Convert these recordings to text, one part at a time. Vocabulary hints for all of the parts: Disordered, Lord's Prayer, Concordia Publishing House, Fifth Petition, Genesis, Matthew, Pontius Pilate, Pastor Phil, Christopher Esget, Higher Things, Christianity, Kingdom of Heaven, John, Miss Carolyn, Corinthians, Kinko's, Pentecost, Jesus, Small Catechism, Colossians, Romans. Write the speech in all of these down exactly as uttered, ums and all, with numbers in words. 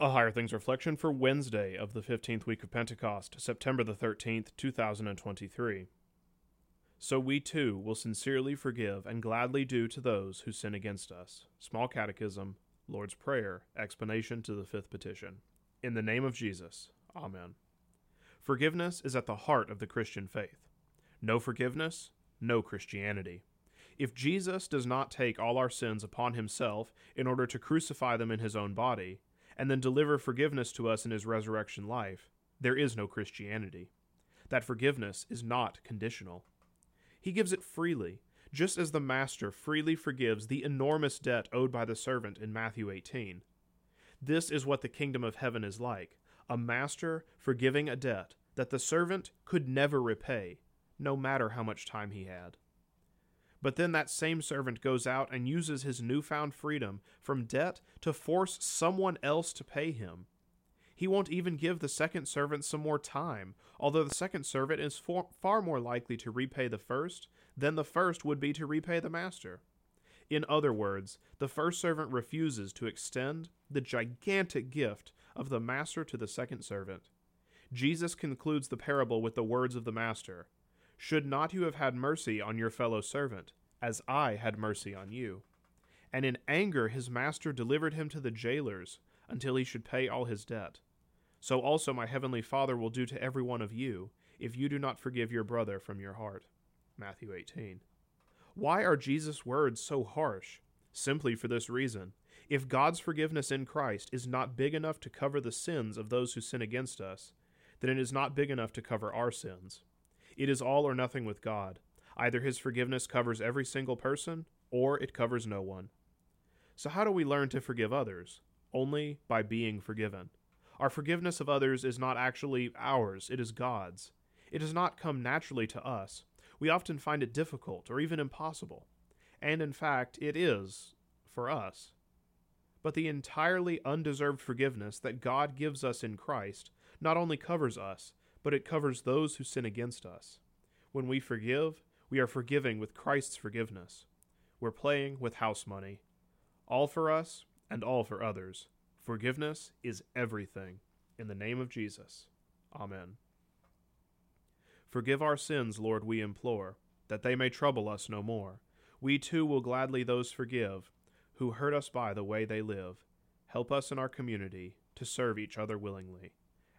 A Higher Things Reflection for Wednesday of the fifteenth week of Pentecost, September the thirteenth, two thousand twenty-three. So we too will sincerely forgive and gladly do to those who sin against us. Small Catechism, Lord's Prayer, Explanation to the Fifth Petition. In the name of Jesus. Amen. Forgiveness is at the heart of the Christian faith. No forgiveness, no Christianity. If Jesus does not take all our sins upon himself in order to crucify them in his own body, and then deliver forgiveness to us in his resurrection life, there is no Christianity. That forgiveness is not conditional. He gives it freely, just as the master freely forgives the enormous debt owed by the servant in Matthew eighteen. This is what the kingdom of heaven is like, a master forgiving a debt that the servant could never repay, no matter how much time he had. But then that same servant goes out and uses his newfound freedom from debt to force someone else to pay him. He won't even give the second servant some more time, although the second servant is far more likely to repay the first than the first would be to repay the master. In other words, the first servant refuses to extend the gigantic gift of the master to the second servant. Jesus concludes the parable with the words of the master, "Should not you have had mercy on your fellow servant, as I had mercy on you?" And in anger his master delivered him to the jailers until he should pay all his debt. So also my heavenly Father will do to every one of you, if you do not forgive your brother from your heart. Matthew eighteen. Why are Jesus' words so harsh? Simply for this reason. If God's forgiveness in Christ is not big enough to cover the sins of those who sin against us, then it is not big enough to cover our sins. It is all or nothing with God. Either his forgiveness covers every single person, or it covers no one. So how do we learn to forgive others? Only by being forgiven. Our forgiveness of others is not actually ours, it is God's. It does not come naturally to us. We often find it difficult or even impossible. And in fact, it is for us. But the entirely undeserved forgiveness that God gives us in Christ not only covers us, but it covers those who sin against us. When we forgive, we are forgiving with Christ's forgiveness. We're playing with house money. All for us and all for others. Forgiveness is everything. In the name of Jesus. Amen. Forgive our sins, Lord, we implore, that they may trouble us no more. We too will gladly those forgive who hurt us by the way they live. Help us in our community to serve each other willingly.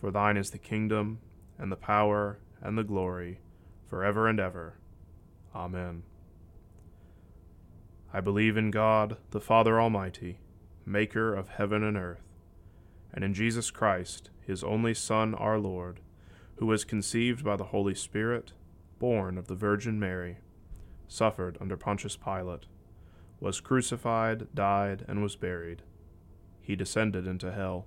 For thine is the kingdom, and the power, and the glory, forever and ever. Amen. I believe in God, the Father Almighty, maker of heaven and earth, and in Jesus Christ, his only Son, our Lord, who was conceived by the Holy Spirit, born of the Virgin Mary, suffered under Pontius Pilate, was crucified, died, and was buried. He descended into hell.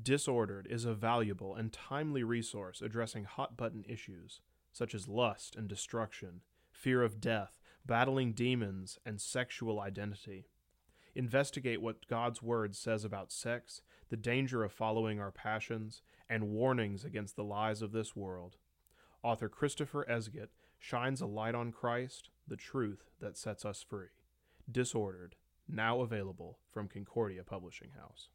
Disordered is a valuable and timely resource addressing hot-button issues, such as lust and destruction, fear of death, battling demons, and sexual identity. Investigate what God's Word says about sex, the danger of following our passions, and warnings against the lies of this world. author Christopher Esget shines a light on Christ, the truth that sets us free. Disordered, now available from Concordia Publishing House.